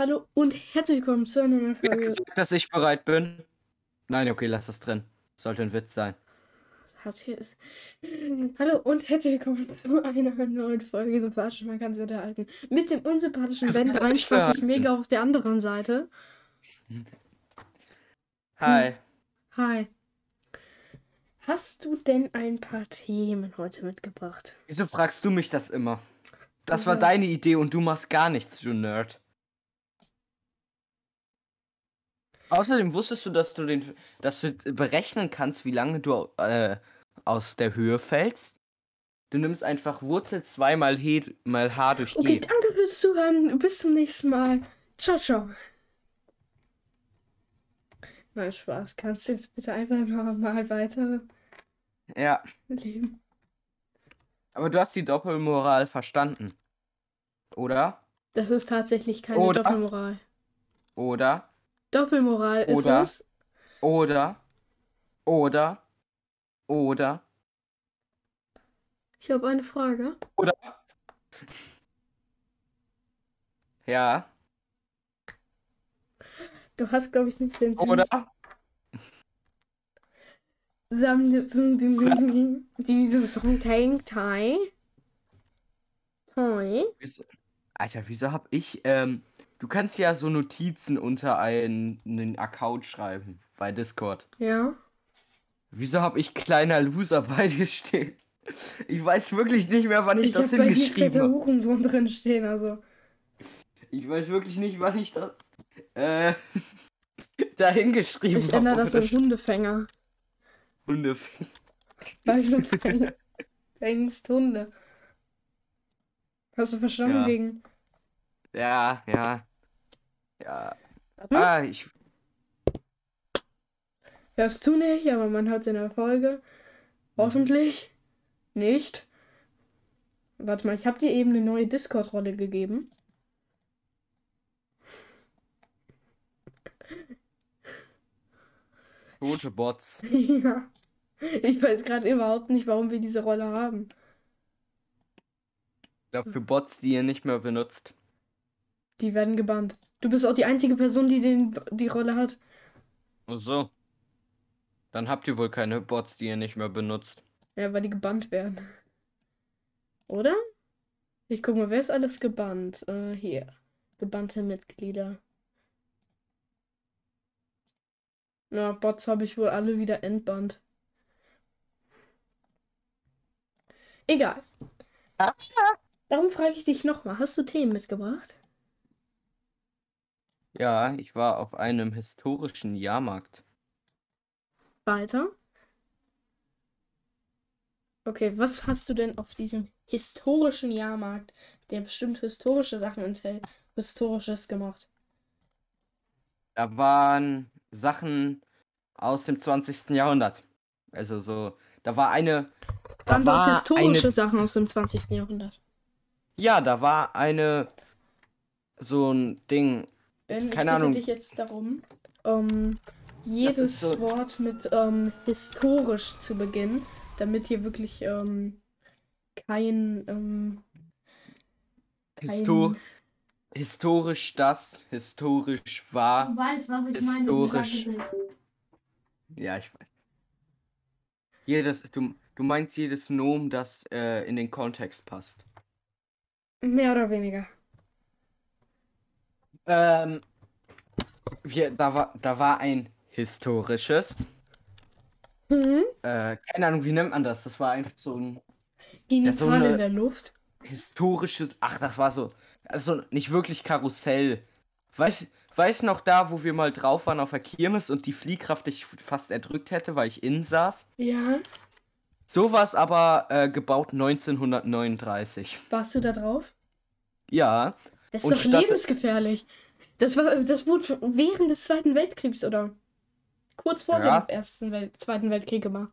Hallo und herzlich willkommen zu einer neuen Folge. Wer hat gesagt, dass ich bereit bin? Nein, okay, lass das drin. Sollte ein Witz sein. Hallo und herzlich willkommen zu einer neuen Folge Sympathisch, man kann es unterhalten. Mit dem unsympathischen Ben 23 Mega auf der anderen Seite. Hi. Hi. Hast du denn ein paar Themen heute mitgebracht? Wieso fragst du mich das immer? Das war deine Idee und du machst gar nichts, du Nerd. Außerdem wusstest du, dass du berechnen kannst, wie lange du aus der Höhe fällst? Du nimmst einfach Wurzel 2 mal H durch E. Okay, danke fürs Zuhören. Bis zum nächsten Mal. Ciao, ciao. Nein, Spaß. Kannst du jetzt bitte einfach nochmal weiter leben? Aber du hast die Doppelmoral verstanden. Oder? Das ist tatsächlich keine Doppelmoral. Oder? Doppelmoral ist es. Oder. Ich habe eine Frage. Oder. Ja. Du hast, glaube ich, nicht den Sinn. Oder. Alter, wieso hab ich, du kannst ja so Notizen unter einen Account schreiben bei Discord. Ja. Wieso habe ich kleiner Loser bei dir stehen? Ich weiß wirklich nicht mehr, wann ich das hingeschrieben habe. Ich habe bei dir fette Hurensohn drin stehen, also. Ich weiß wirklich nicht, wann ich das da hingeschrieben habe. Ich ändere das in Hundefänger. Hundefänger. Weil du fängst Hunde. Hast du verstanden wegen? Ja. Hörst du nicht, aber man hört es in der Folge. Hoffentlich nicht. Warte mal, ich habe dir eben eine neue Discord-Rolle gegeben. Tote Bots. Ja. Ich weiß gerade überhaupt nicht, warum wir diese Rolle haben. Ich glaube, für Bots, die ihr nicht mehr benutzt. Die werden gebannt. Du bist auch die einzige Person, die die Rolle hat. Ach so. Dann habt ihr wohl keine Bots, die ihr nicht mehr benutzt. Ja, weil die gebannt werden. Oder? Ich guck mal, wer ist alles gebannt? Hier. Gebannte Mitglieder. Na, Bots habe ich wohl alle wieder entbannt. Egal. Darum frage ich dich nochmal. Hast du Themen mitgebracht? Ja, ich war auf einem historischen Jahrmarkt. Weiter? Okay, was hast du denn auf diesem historischen Jahrmarkt, der bestimmt historische Sachen enthält, Historisches gemacht? Da waren Sachen aus dem 20. Jahrhundert. Also so, da war eine... Dann waren es historische Sachen aus dem 20. Jahrhundert. Ja, da war eine... so ein Ding... Ich bitte dich jetzt darum, jedes Wort mit historisch zu beginnen, damit hier wirklich historisch das, historisch war. Du weißt, was ich historisch meine. Ja, ich weiß. Du meinst jedes Nomen, das in den Kontext passt. Mehr oder weniger. Da war ein historisches. Keine Ahnung, wie nennt man das? Das war einfach so ein... Genital so in der Luft. Historisches... Ach, das war so... Also nicht wirklich Karussell. Weiß noch da, wo wir mal drauf waren auf der Kirmes und die Fliehkraft dich fast erdrückt hätte, weil ich innen saß? Ja. So war es aber gebaut 1939. Warst du da drauf? Ja. Das ist doch lebensgefährlich. Das wurde während des Zweiten Weltkriegs oder kurz vor dem Zweiten Weltkrieg gemacht.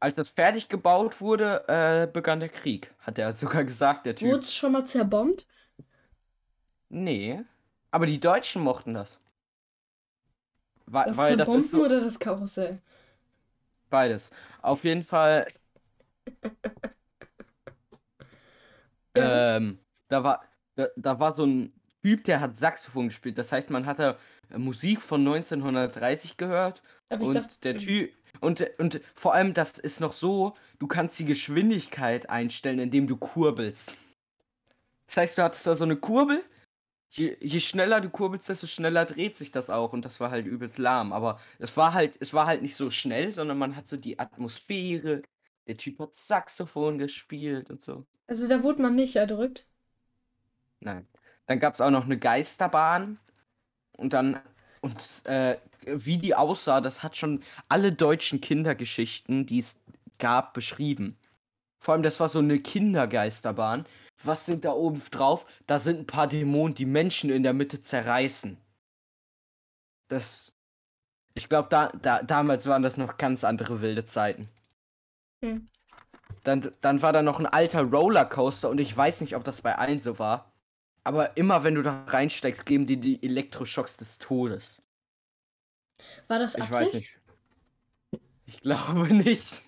Als das fertig gebaut wurde, begann der Krieg, hat er sogar gesagt, der Typ. Wurde es schon mal zerbombt? Nee, aber die Deutschen mochten das. Weil das ist so, oder das Karussell? Beides. Auf jeden Fall. Da war so ein Typ, der hat Saxophon gespielt. Das heißt, man hat da Musik von 1930 gehört. Aber ich dachte, der Typ. Und vor allem, das ist noch so, du kannst die Geschwindigkeit einstellen, indem du kurbelst. Das heißt, du hattest da so eine Kurbel. Je schneller du kurbelst, desto schneller dreht sich das auch. Und das war halt übelst lahm. Aber es war halt nicht so schnell, sondern man hat so die Atmosphäre. Der Typ hat Saxophon gespielt und so. Also da wurde man nicht erdrückt? Nein. Dann gab es auch noch eine Geisterbahn. Und wie die aussah, das hat schon alle deutschen Kindergeschichten, die es gab, beschrieben. Vor allem, das war so eine Kindergeisterbahn. Was sind da oben drauf? Da sind ein paar Dämonen, die Menschen in der Mitte zerreißen. Ich glaube, damals waren das noch ganz andere wilde Zeiten. Hm. Dann war da noch ein alter Rollercoaster und ich weiß nicht, ob das bei allen so war. Aber immer, wenn du da reinsteigst, geben dir die Elektroschocks des Todes. War das Absicht? Ich weiß nicht. Ich glaube nicht.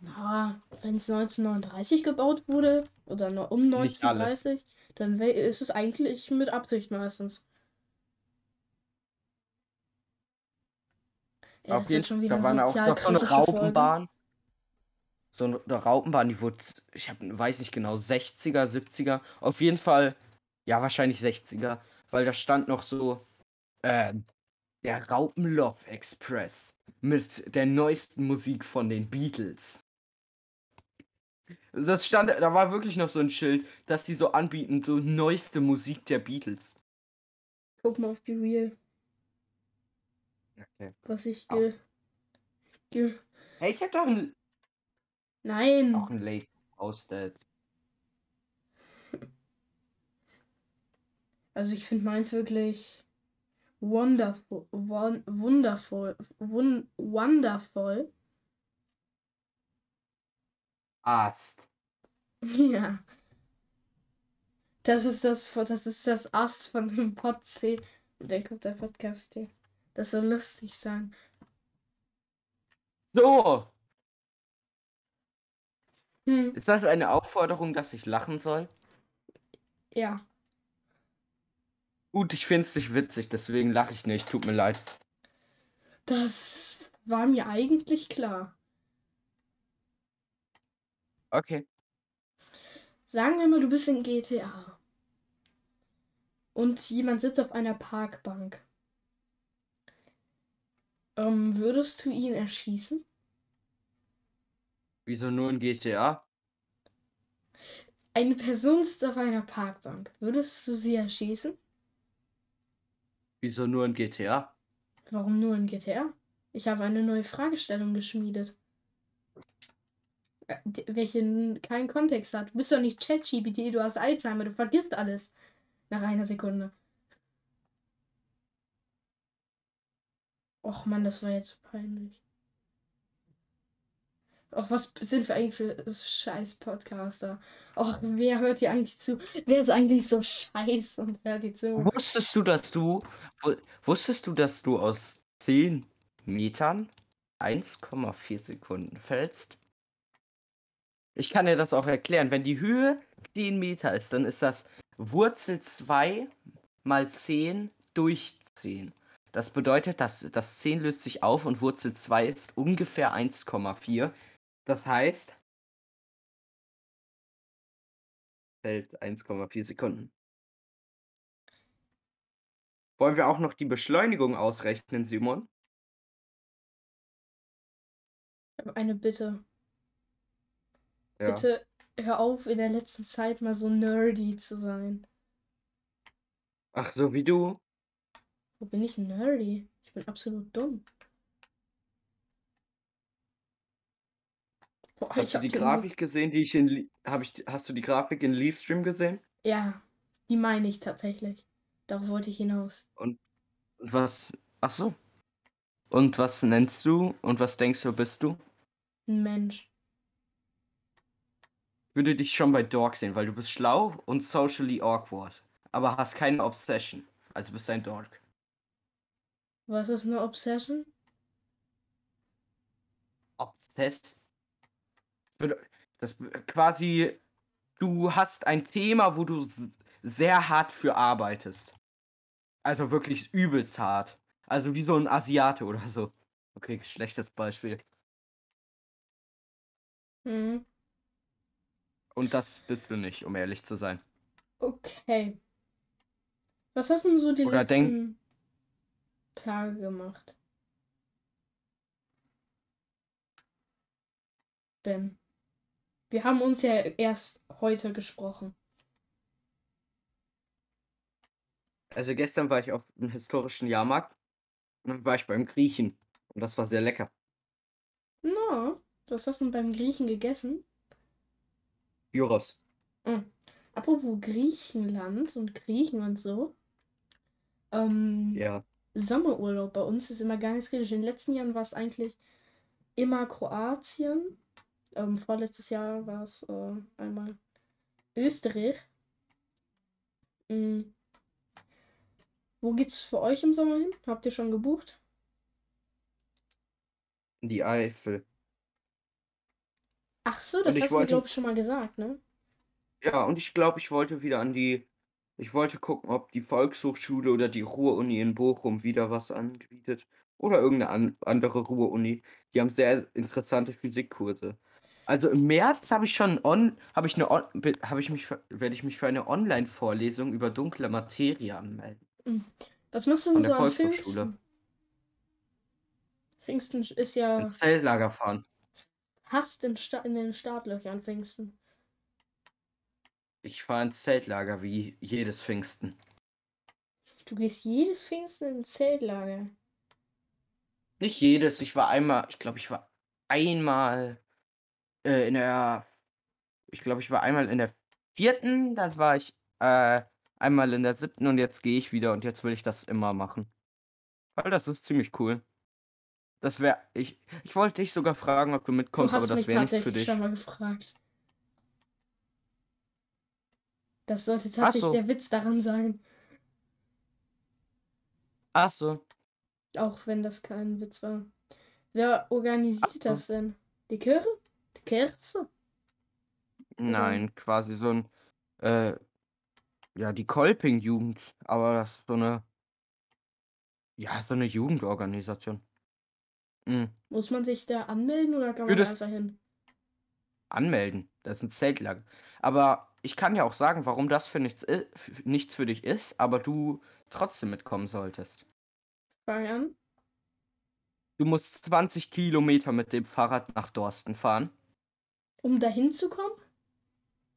Na, wenn es 1939 gebaut wurde, oder um 1930, dann ist es eigentlich mit Absicht meistens. Ja, das wird schon wieder da waren auch noch so eine Raupenbahn. So eine Raupenbahn, die wurde, weiß nicht genau, 60er, 70er, auf jeden Fall, ja, wahrscheinlich 60er, weil da stand noch so, der Raupenlove Express mit der neuesten Musik von den Beatles. Das stand, da war wirklich noch so ein Schild, dass die so anbieten, so neueste Musik der Beatles. Guck mal auf die Reel. Okay. Was ich Hey, ich hab doch ein... Nein. Auch ein Late Posted. Also ich finde meins wirklich wonderful. Ast. Ja. Das ist das Ast von dem Podsee. Und dann kommt der Podcast hier. Das soll lustig sein. So. Ist das eine Aufforderung, dass ich lachen soll? Ja. Gut, ich find's nicht witzig, deswegen lache ich nicht. Tut mir leid. Das war mir eigentlich klar. Okay. Sagen wir mal, du bist in GTA. Und jemand sitzt auf einer Parkbank. Würdest du ihn erschießen? Wieso nur in GTA? Eine Person sitzt auf einer Parkbank. Würdest du sie erschießen? Wieso nur in GTA? Warum nur in GTA? Ich habe eine neue Fragestellung geschmiedet. Welche keinen Kontext hat. Du bist doch nicht ChatGPT, du hast Alzheimer, du vergisst alles. Nach einer Sekunde. Och Mann, das war jetzt peinlich. Och, was sind wir eigentlich für scheiß Podcaster? Och, wer hört hier eigentlich zu? Wer ist eigentlich so scheiß und hört die zu? Wusstest du, dass du aus 10 Metern 1,4 Sekunden fällst? Ich kann dir das auch erklären. Wenn die Höhe 10 Meter ist, dann ist das Wurzel 2 mal 10 durch 10. Das bedeutet, dass das 10 löst sich auf und Wurzel 2 ist ungefähr 1,4. Das heißt, fällt 1,4 Sekunden. Wollen wir auch noch die Beschleunigung ausrechnen, Simon? Ich habe eine Bitte. Ja. Bitte hör auf, in der letzten Zeit mal so nerdy zu sein. Ach, so wie du? Wo bin ich nerdy? Ich bin absolut dumm. Boah, hast du die Grafik in Livestream gesehen? Ja, die meine ich tatsächlich. Darauf wollte ich hinaus. Und was? Ach so. Und was nennst du? Und was denkst du, bist du? Ein Mensch. Ich würde dich schon bei Dork sehen, weil du bist schlau und socially awkward. Aber hast keine Obsession. Also bist du ein Dork. Was ist eine Obsession? Obsessed? Das quasi, du hast ein Thema, wo du sehr hart für arbeitest. Also wirklich übelst hart. Also wie so ein Asiate oder so. Okay, schlechtes Beispiel. Hm. Und das bist du nicht, um ehrlich zu sein. Okay. Was hast denn so die Oder denk, letzten Tage gemacht, Ben? Wir haben uns ja erst heute gesprochen. also gestern war ich auf einem historischen Jahrmarkt und dann war ich beim Griechen. Und das war sehr lecker. Na, was hast du denn beim Griechen gegessen? Gyros. Hm. Apropos Griechenland und Griechen und so. Ähm, Ja. Sommerurlaub bei uns ist immer ganz kritisch. In den letzten Jahren war es eigentlich immer Kroatien. Vorletztes Jahr war es einmal Österreich. Mm, Wo geht's für euch im Sommer hin? Habt ihr schon gebucht? Die Eifel. Ach so, Und das ich hast du mir, wollte, glaube ich, schon mal gesagt, ne? ja, und ich glaube, ich wollte wieder an die, ich wollte gucken, ob die Volkshochschule oder die Ruhr-Uni in Bochum wieder was anbietet. Oder irgendeine andere Ruhr-Uni. Die haben sehr interessante Physikkurse. Also im März habe ich schon on, habe ich eine on, be- habe ich mich, für- werde ich mich für eine Online-Vorlesung über dunkle Materie anmelden. Mm. Was machst du denn Von so der an Volkshochschule. Pfingsten? Pfingsten ist ja Ins Zeltlager fahren. Hast in den Startlöchern Pfingsten. Ich fahre ins Zeltlager wie jedes Pfingsten. Du gehst jedes Pfingsten in ein Zeltlager. Nicht jedes, ich glaube, ich war einmal in der, ich glaube, ich war einmal in der 4., dann war ich einmal in der 7. und jetzt gehe ich wieder und jetzt will ich das immer machen. Weil das ist ziemlich cool. Ich wollte dich sogar fragen, ob du Du mitkommst, aber hast mich das wäre nichts für tatsächlich schon dich. mal gefragt. Das sollte Ach tatsächlich so, der Witz daran sein. ach so, Auch wenn das kein Witz war. Wer ach organisiert so. das denn? Die Kirche? Die Kirche? Oder? Nein, quasi so ein, äh, ja, die Kolping-Jugend, aber das ist so eine Jugendorganisation. Mhm. Muss man sich da anmelden oder kann man da Würdest einfach hin? anmelden. Das ist ein Zeltlager. Aber ich kann ja auch sagen, warum das für nichts für dich ist, aber du trotzdem mitkommen solltest. Fang an. Du musst 20 Kilometer mit dem Fahrrad nach Dorsten fahren. Um da hinzukommen?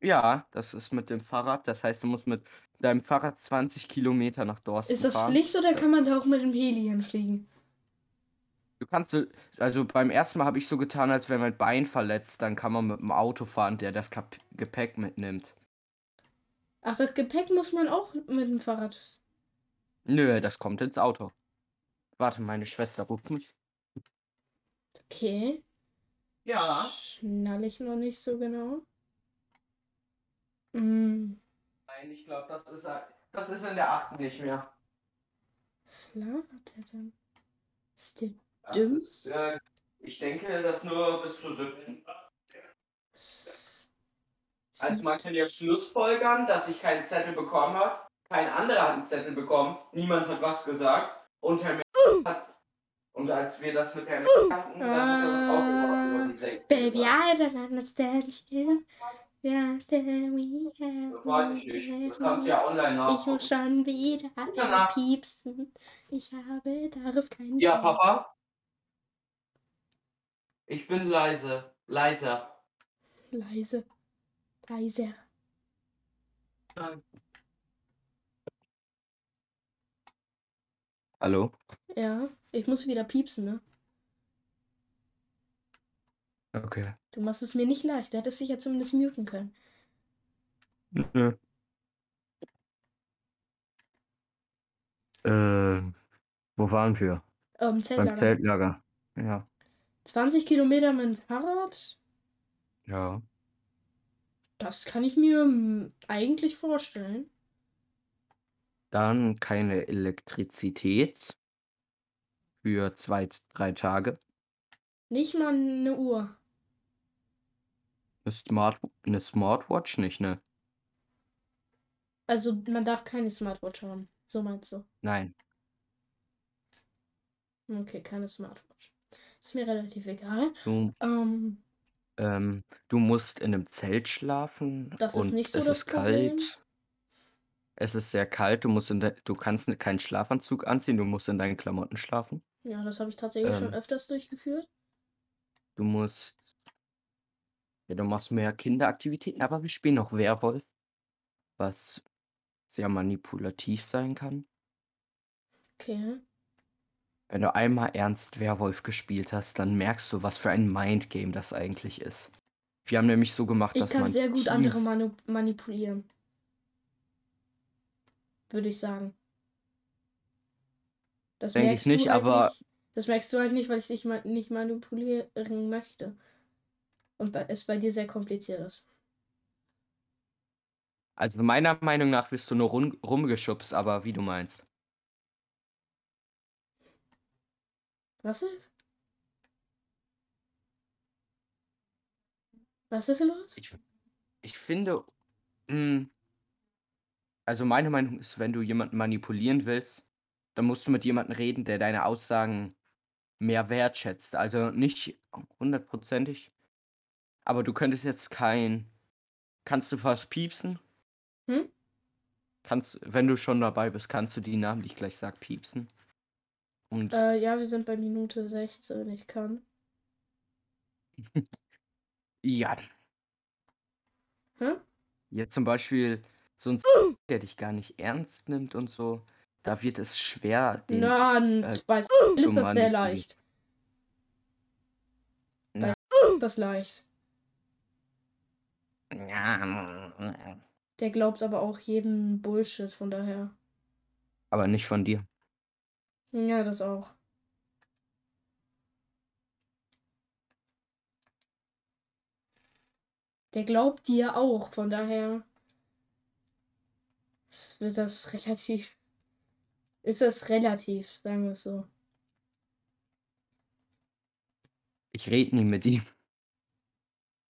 Ja, das ist mit dem Fahrrad. Das heißt, du musst mit deinem Fahrrad 20 Kilometer nach Ist Dorsten das fahren. Pflicht oder Da- kann man da auch mit dem Heli hinfliegen? Du kannst, so- also beim ersten Mal habe ich so getan, als wäre mein Bein verletzt. Dann kann man mit dem Auto fahren, der das Gepäck mitnimmt. Ach, das Gepäck muss man auch mit dem Fahrrad. Nö, das kommt ins Auto. Warte, meine Schwester ruft mich. Okay. Ja. Schnall ich noch nicht so genau. Mm, Nein, ich glaube, das ist in der 8. nicht mehr. Was labert der denn? Ist der Das dumm? ist, ich denke, das nur bis zur 7. S- Also man Siebte. kann ja schlussfolgern, dass ich keinen Zettel bekommen habe. Kein anderer hat einen Zettel bekommen. Niemand hat was gesagt. Und Herr Merz hat, und als wir das mit Herrn Merz hatten, dann hat er uns auch immer über die 6 Baby, gesagt. I don't understand you. Ja, we have Das weiß ich nicht. Das kannst du ja online Ich muss nachgucken. schon wieder Gute Nacht. piepsen. Ich habe darauf keinen Ja, Bock. Papa, ich bin leise. Leiser. Leise, leiser. Nein. Hallo? Ja, ich muss wieder piepsen, ne? Okay. Du machst es mir nicht leicht. Du hättest dich ja zumindest muten können. Nö. Ähm, Wo waren wir? Beim Zeltlager. Zeltlager. Ja. 20 Kilometer mit dem Fahrrad? Ja. Das kann ich mir eigentlich vorstellen. Dann keine Elektrizität für 2, 3 Tage. Nicht mal eine Uhr. Eine Smartwatch nicht, ne? Also man darf keine Smartwatch haben. So meinst du? Nein. Okay, keine Smartwatch. Ist mir relativ egal. Du, Ähm, du musst in einem Zelt schlafen Das ist und nicht so es das ist Problem. kalt. Es ist sehr kalt. Du kannst keinen Schlafanzug anziehen. Du musst in deinen Klamotten schlafen. Ja, das habe ich tatsächlich schon Ähm, öfters durchgeführt. Du musst, du machst mehr Kinderaktivitäten, aber wir spielen noch Werwolf, was sehr manipulativ sein kann. Okay. Wenn du einmal ernst Werwolf gespielt hast, dann merkst du, was für ein Mindgame das eigentlich ist. Wir haben nämlich so gemacht, Ich dass kann man sehr gut andere Teams, manipulieren, würde ich sagen. Das denke ich merkst du nicht, halt aber nicht. Das merkst du halt nicht, weil ich dich nicht manipulieren möchte. Und es bei dir sehr kompliziert ist. also meiner Meinung nach wirst du nur rumgeschubst, aber wie du meinst. Was ist? Was ist los? Ich, ich finde, mm, also meine Meinung ist, wenn du jemanden manipulieren willst, dann musst du mit jemandem reden, der deine Aussagen mehr wertschätzt. Also nicht hundertprozentig, aber du könntest jetzt kein. Kannst du fast piepsen? Hm? Wenn du schon dabei bist, kannst du die Namen, die ich gleich sag, piepsen. Und Ja, wir sind bei Minute 16. Ich kann. ja, Hä? jetzt zum Beispiel so ein der dich gar nicht ernst nimmt und so, da wird es schwer, den Na, äh, bei zu ist das sehr manipulieren. leicht. Bei Na, ist das leicht. ja, Der glaubt aber auch jeden Bullshit, von daher. aber nicht von dir. Ja, das auch. Der glaubt dir auch, von daher wird das relativ. Ist das relativ, sagen wir es so. Ich rede nie mit ihm.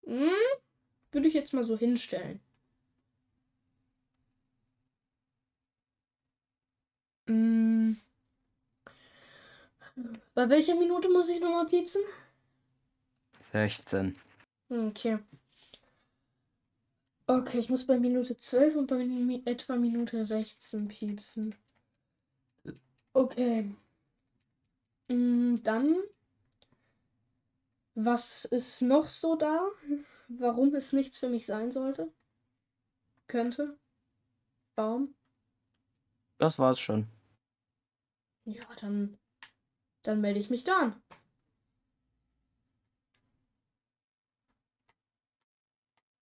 Hm? Würde ich jetzt mal so hinstellen. Hm. Bei welcher Minute muss ich nochmal piepsen? 16. Okay. Okay, ich muss bei Minute 12 und bei etwa Minute 16 piepsen. Okay. Dann, was ist noch so da? Warum es nichts für mich sein sollte? Könnte? Baum? Das war's schon. Ja, dann melde ich mich da an.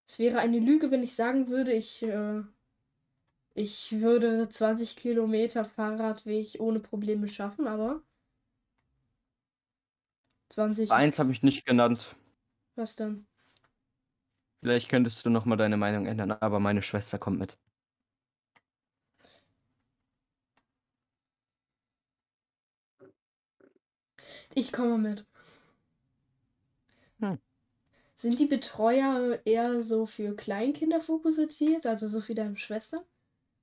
Es wäre eine Lüge, wenn ich sagen würde, ich würde 20 Kilometer Fahrradweg ohne Probleme schaffen, aber 20, Eins habe ich nicht genannt. was denn? Vielleicht könntest du nochmal deine Meinung ändern, aber meine Schwester kommt mit. Ich komme mit. Hm. Sind die Betreuer eher so für Kleinkinder fokussiert, also so wie deine Schwester?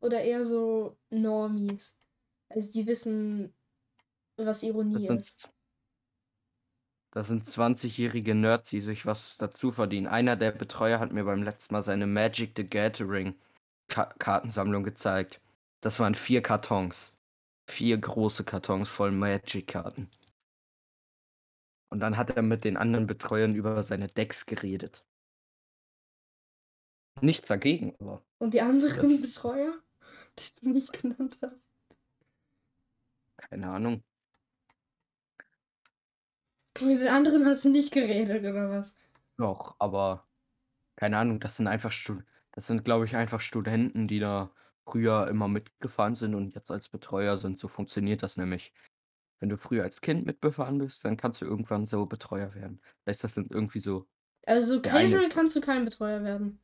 Oder eher so Normies? Also die wissen, was Das Ironie sind ist. Das sind 20-jährige Nerds, die sich was dazu verdienen. Einer der Betreuer hat mir beim letzten Mal seine Magic the Gathering Kartensammlung gezeigt. Das waren 4 Kartons. 4 große Kartons voll Magic-Karten. Und dann hat er mit den anderen Betreuern über seine Decks geredet. Nichts dagegen, aber Und die anderen das, Betreuer, die du nicht genannt hast. keine Ahnung. Mit den anderen hast du nicht geredet, oder was? Noch, aber keine Ahnung, das sind, glaube ich, einfach Studenten, die da früher immer mitgefahren sind und jetzt als Betreuer sind. So funktioniert das nämlich. Wenn du früher als Kind mitbefahren bist, dann kannst du irgendwann so Betreuer werden. Heißt, das sind irgendwie so, Also der eine casual ist so, kannst du kein Betreuer werden.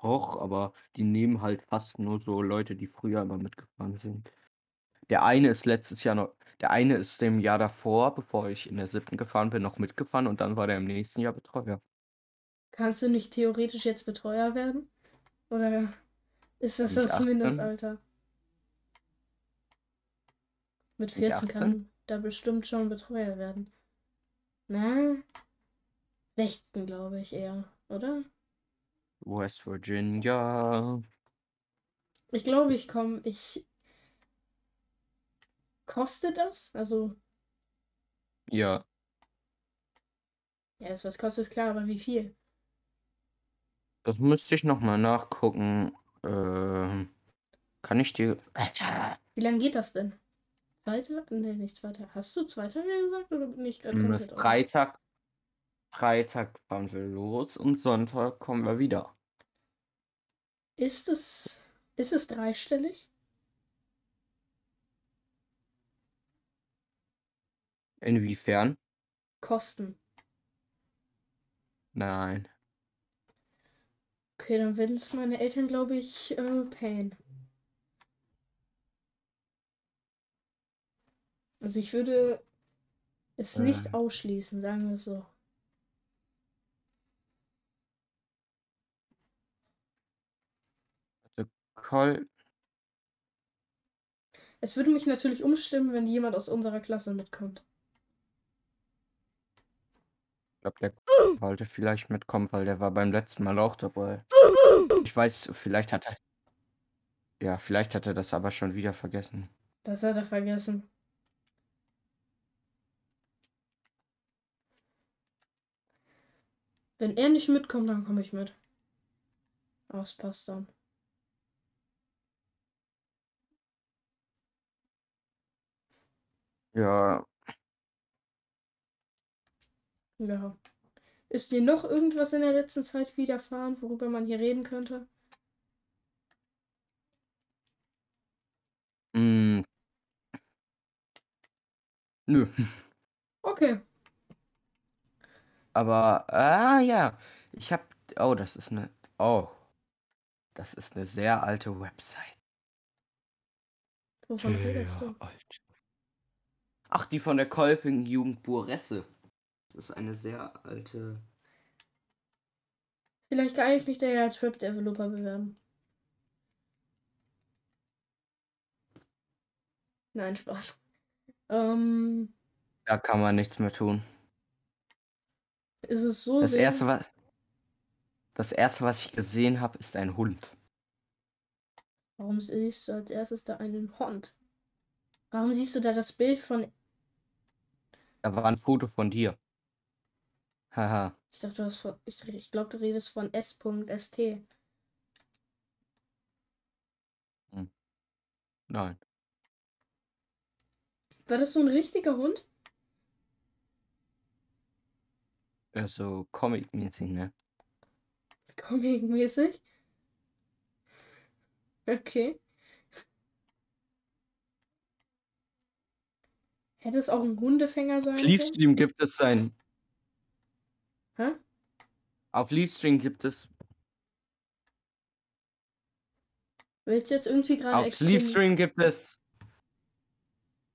hoch, aber die nehmen halt fast nur so Leute, die früher immer mitgefahren sind. Der eine ist dem Jahr davor, bevor ich in der 7. gefahren bin, noch mitgefahren und dann war der im nächsten Jahr Betreuer. Kannst du nicht theoretisch jetzt Betreuer werden? Oder ist das das Mindestalter? Mit 14 kann da bestimmt schon Betreuer werden. Na? 16, glaube ich eher, oder? West Virginia. Ich glaube, kostet das? Also. Ja. Ja, das was kostet, ist klar, aber wie viel? Das müsste ich nochmal nachgucken. Kann ich dir. Wie lange geht das denn? Freitag? Ne, nicht Freitag. Hast du Freitag gesagt oder bin ich gerade komplett auf? Freitag fahren wir los und Sonntag kommen wir wieder. Ist es dreistellig? Inwiefern? Kosten. Nein. Okay, dann werden es meine Eltern, glaube ich, payen. Also ich würde es nicht ausschließen, sagen wir es so. Es würde mich natürlich umstimmen, wenn jemand aus unserer Klasse mitkommt. Ich glaube, der wollte vielleicht mitkommen, weil der war beim letzten Mal auch dabei. Ich weiß, vielleicht hat er das aber schon wieder vergessen. Das hat er vergessen. Wenn er nicht mitkommt, dann komme ich mit. Aber es passt dann. Ja. Ist dir noch irgendwas in der letzten Zeit widerfahren, worüber man hier reden könnte? Nö. Okay. Aber, ja. Das ist eine sehr alte Website. Wovon redest du? Alt. Ach, die von der Kolping-Jugend Buresse. Das ist eine sehr alte... Vielleicht kann ich mich da ja als Web-Developer bewerben. Nein, Spaß. Da kann man nichts mehr tun. Ist es so das Erste, was ich gesehen habe, ist ein Hund. Warum siehst du als erstes da einen Hund? Warum siehst du da das Bild von... Da war ein Foto von dir. Haha. Ich dachte, ich glaube, du redest von s.st. Nein. War das so ein richtiger Hund? Also comic-mäßig, ne? Comic-mäßig? Okay. Hätte es auch ein Hundefänger sein können? Auf Livestream gibt es sein. Hä? Auf Livestream gibt es. Willst du jetzt irgendwie gerade extra? Auf Livestream gibt es.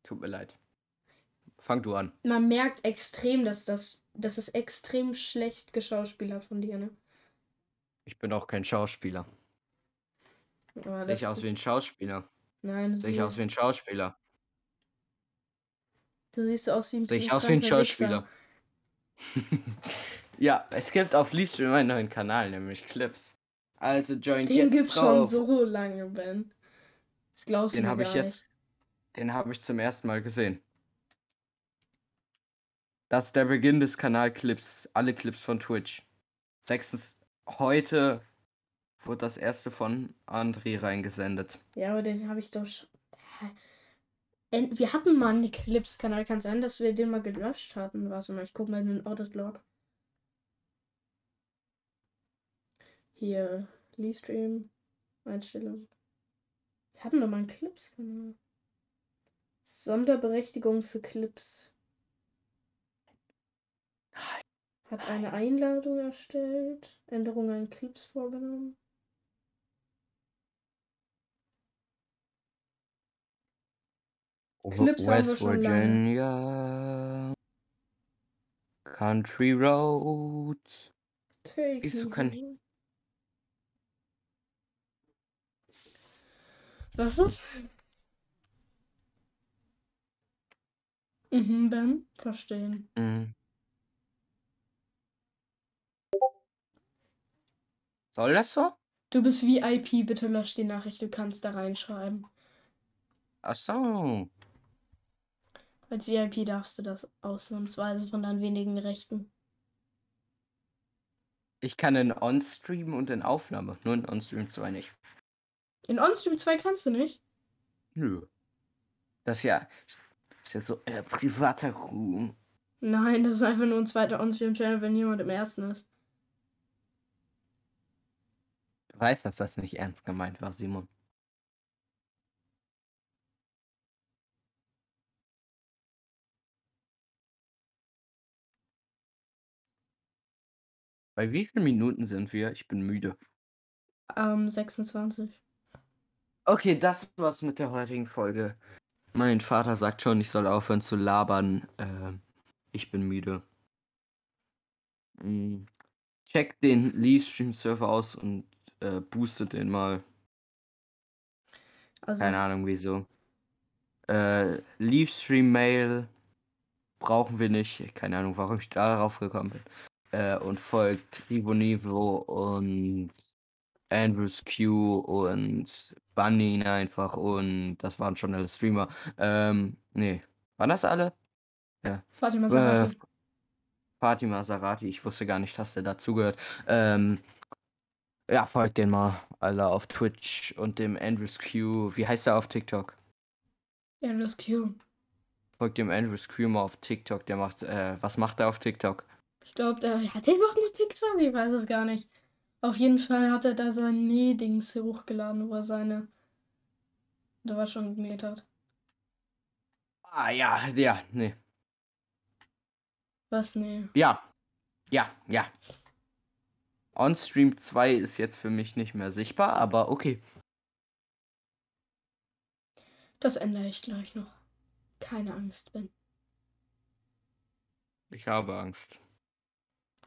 Tut mir leid. Fang du an. Man merkt extrem, dass es extrem schlecht geschauspielert von dir, ne? Ich bin auch kein Schauspieler. Sehe ich aus wie ein Schauspieler? Nein. Sehe ich aus wie ein Schauspieler? Du siehst aus wie ein Schauspieler. Sehe ich aus wie ein Schauspieler. Ja, es gibt auf Livestream einen neuen Kanal, nämlich Clips. Also join den jetzt drauf. Den gibt's schon so lange, Ben. Das glaubst du mir gar nicht. Den habe ich zum ersten Mal gesehen. Das ist der Beginn des Kanal Clips. Alle Clips von Twitch. Heute wurde das erste von André reingesendet. Ja, aber den habe ich doch schon... Wir hatten mal einen Clips-Kanal, kann sein, dass wir den mal gelöscht hatten. Warte mal, ich guck mal in den Audit-Log. Hier, Livestream, Einstellung. Wir hatten doch mal einen Clips-Kanal. Sonderberechtigung für Clips. Hat eine Einladung erstellt, Änderungen an Clips vorgenommen. Clips West haben wir schon Virginia lange. Country Road. Take Isso, kann ich. Was ist das? Mhm, Ben, verstehen. Soll das so? Du bist VIP, bitte lösch die Nachricht, du kannst da reinschreiben. Ach so. Als VIP darfst du das ausnahmsweise von deinen wenigen Rechten. Ich kann in On-Stream und in Aufnahme, nur in On-Stream 2 nicht. In On-Stream 2 kannst du nicht? Nö. Das ist ja so ein privater Ruhm. Nein, das ist einfach nur ein zweiter On-Stream-Channel, wenn jemand im ersten ist. Du weißt, dass das nicht ernst gemeint war, Simon. Bei wie vielen Minuten sind wir? Ich bin müde. 26. Okay, das war's mit der heutigen Folge. Mein Vater sagt schon, ich soll aufhören zu labern. Ich bin müde. Checkt den Livestream-Server aus und boostet den mal. Also, keine Ahnung wieso. Livestream-Mail brauchen wir nicht. Keine Ahnung, warum ich darauf gekommen bin. Und folgt Ribonivo und Andrews Q und Bunny einfach und das waren schon alle Streamer. Nee. Waren das alle? Ja. Fatima Sarati. Fatima Sarati, ich wusste gar nicht, dass der dazugehört. Ja, folgt den mal alle auf Twitch und dem Andrews Q. Wie heißt der auf TikTok? Andrews Q. Folgt dem Andrews Q mal auf TikTok. Der macht, was macht er auf TikTok? Ich glaube, der macht nur TikTok, ich weiß es gar nicht. Auf jeden Fall hat er da sein Nähdings hochgeladen, wo er seine... Da war schon genäht hat. Ah, ja, nee. Was, nee? Ja. OnStream 2 ist jetzt für mich nicht mehr sichtbar, aber okay. Das ändere ich gleich noch. Keine Angst, Ben. Ich habe Angst.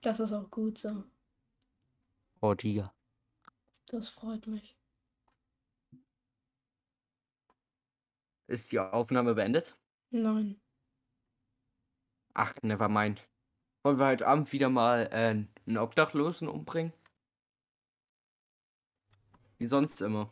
Das ist auch gut so. Oh, Digga. Das freut mich. Ist die Aufnahme beendet? Nein. Ach, nevermind. Wollen wir heute Abend wieder mal einen Obdachlosen umbringen? Wie sonst immer.